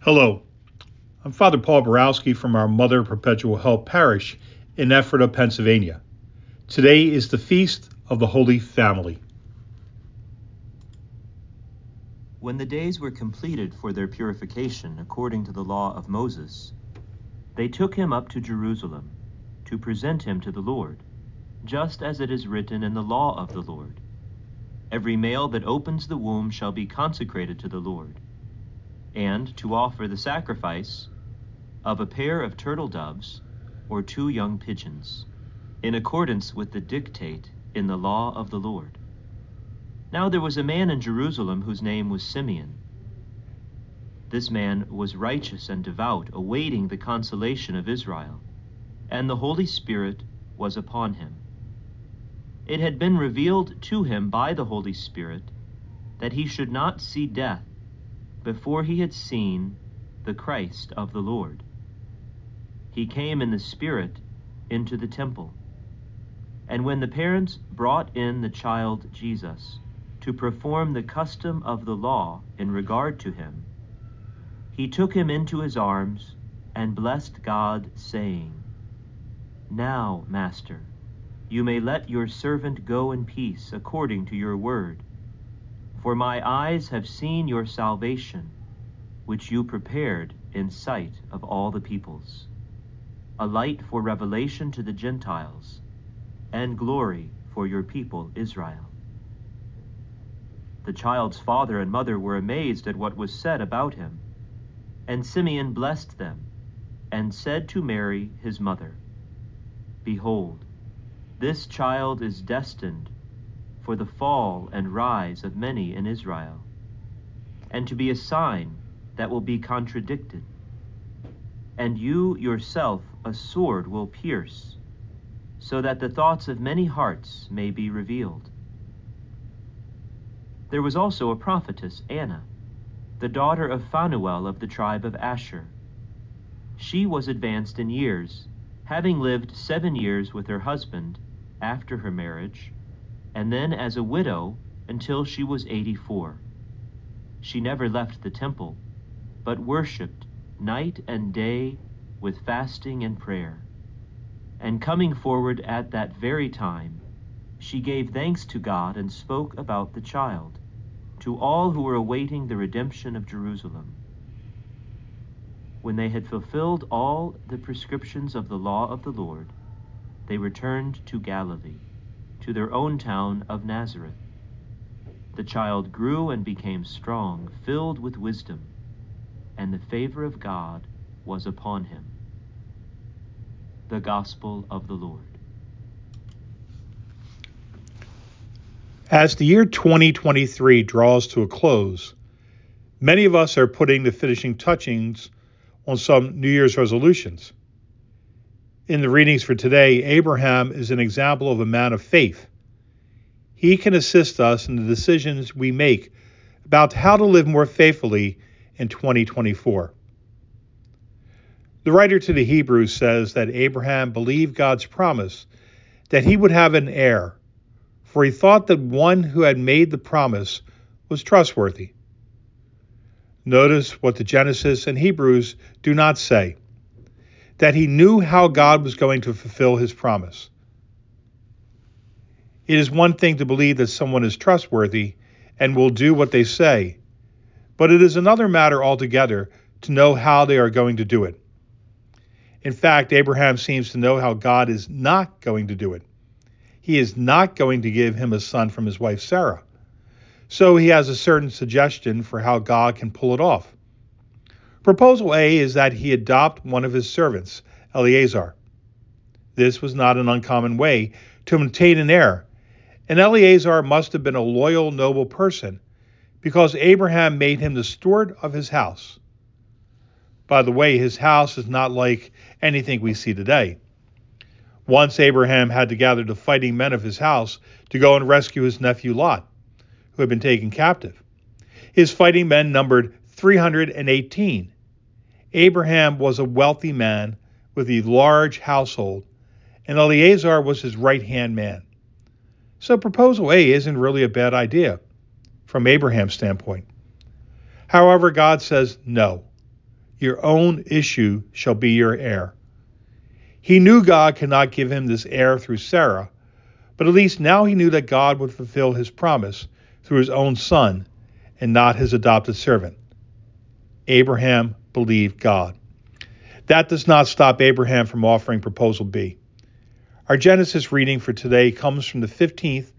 Hello, I'm Father Paul Borowski from our Mother Perpetual Help Parish in Ephrata, Pennsylvania. Today is the Feast of the Holy Family. When the days were completed for their purification according to the law of Moses, they took him up to Jerusalem to present him to the Lord, just as it is written in the law of the Lord. Every male that opens the womb shall be consecrated to the Lord, and to offer the sacrifice of a pair of turtle doves or two young pigeons, in accordance with the dictate in the law of the Lord. Now there was a man in Jerusalem whose name was Simeon. This man was righteous and devout, awaiting the consolation of Israel, and the Holy Spirit was upon him. It had been revealed to him by the Holy Spirit that he should not see death before he had seen the Christ of the Lord. He came in the Spirit into the temple. And when the parents brought in the child Jesus to perform the custom of the law in regard to him, he took him into his arms and blessed God, saying, "Now, Master, you may let your servant go in peace according to your word. For my eyes have seen your salvation, which you prepared in sight of all the peoples, a light for revelation to the Gentiles, and glory for your people Israel." The child's father and mother were amazed at what was said about him, and Simeon blessed them, and said to Mary his mother, "Behold, this child is destined for the fall and rise of many in Israel, and to be a sign that will be contradicted. And you yourself a sword will pierce, so that the thoughts of many hearts may be revealed." There was also a prophetess, Anna, the daughter of Phanuel of the tribe of Asher. She was advanced in years, having lived 7 years with her husband after her marriage, and then as a widow until she was 84. She never left the temple, but worshipped night and day with fasting and prayer. And coming forward at that very time, she gave thanks to God and spoke about the child to all who were awaiting the redemption of Jerusalem. When they had fulfilled all the prescriptions of the law of the Lord, they returned to Galilee, to their own town of Nazareth. The child grew and became strong, filled with wisdom, and the favor of God was upon him. The Gospel of the Lord. As the year 2023 draws to a close, many of us are putting the finishing touches on some New Year's resolutions. In the readings for today, Abraham is an example of a man of faith. He can assist us in the decisions we make about how to live more faithfully in 2024. The writer to the Hebrews says that Abraham believed God's promise that he would have an heir, for he thought that one who had made the promise was trustworthy. Notice what the Genesis and Hebrews do not say: that he knew how God was going to fulfill his promise. It is one thing to believe that someone is trustworthy and will do what they say, but it is another matter altogether to know how they are going to do it. In fact, Abraham seems to know how God is not going to do it. He is not going to give him a son from his wife Sarah. So he has a certain suggestion for how God can pull it off. Proposal A is that he adopt one of his servants, Eleazar. This was not an uncommon way to obtain an heir, and Eleazar must have been a loyal, noble person, because Abraham made him the steward of his house. By the way, his house is not like anything we see today. Once Abraham had to gather the fighting men of his house to go and rescue his nephew Lot, who had been taken captive. His fighting men numbered 318. Abraham was a wealthy man with a large household, and Eleazar was his right-hand man. So proposal A isn't really a bad idea from Abraham's standpoint. However, God says no. your own issue shall be your heir. He knew God could not give him this heir through Sarah, but at least now he knew that God would fulfill his promise through his own son and not his adopted servant. Abraham believed God. That does not stop Abraham from offering Proposal B. Our Genesis reading for today comes from the 15th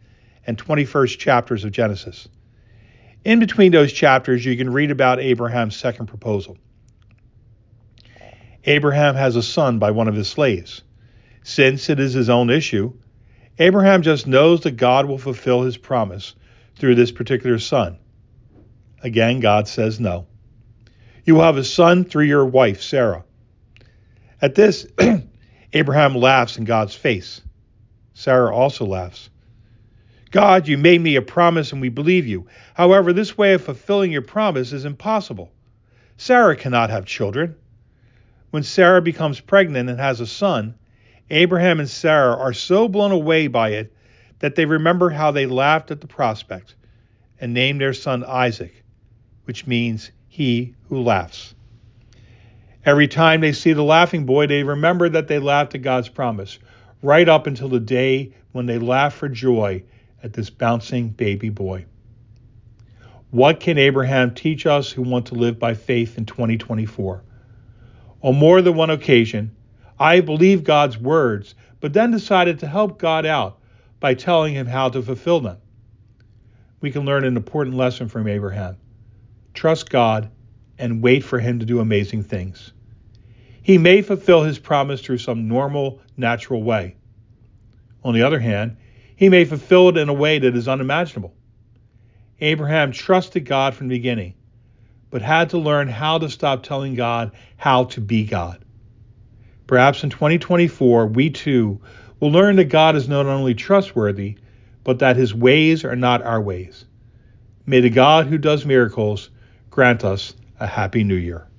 and 21st chapters of Genesis. In between those chapters, you can read about Abraham's second proposal. Abraham has a son by one of his slaves. Since it is his own issue, Abraham just knows that God will fulfill his promise through this particular son. Again, God says no. You will have a son through your wife, Sarah. At this, Abraham laughs in God's face. Sarah also laughs. God, you made me a promise and we believe you. However, this way of fulfilling your promise is impossible. Sarah cannot have children. When Sarah becomes pregnant and has a son, Abraham and Sarah are so blown away by it that they remember how they laughed at the prospect and named their son Isaac, which means he who laughs. Every time they see the laughing boy, they remember that they laughed at God's promise, right up until the day when they laugh for joy at this bouncing baby boy. What can Abraham teach us who want to live by faith in 2024? On more than one occasion, I believed God's words, but then decided to help God out by telling him how to fulfill them. We can learn an important lesson from Abraham. Trust God and wait for him to do amazing things. He may fulfill his promise through some normal, natural way. On the other hand, he may fulfill it in a way that is unimaginable. Abraham trusted God from the beginning, but had to learn how to stop telling God how to be God. Perhaps in 2024, we too will learn that God is not only trustworthy, but that his ways are not our ways. May the God who does miracles grant us a happy new year.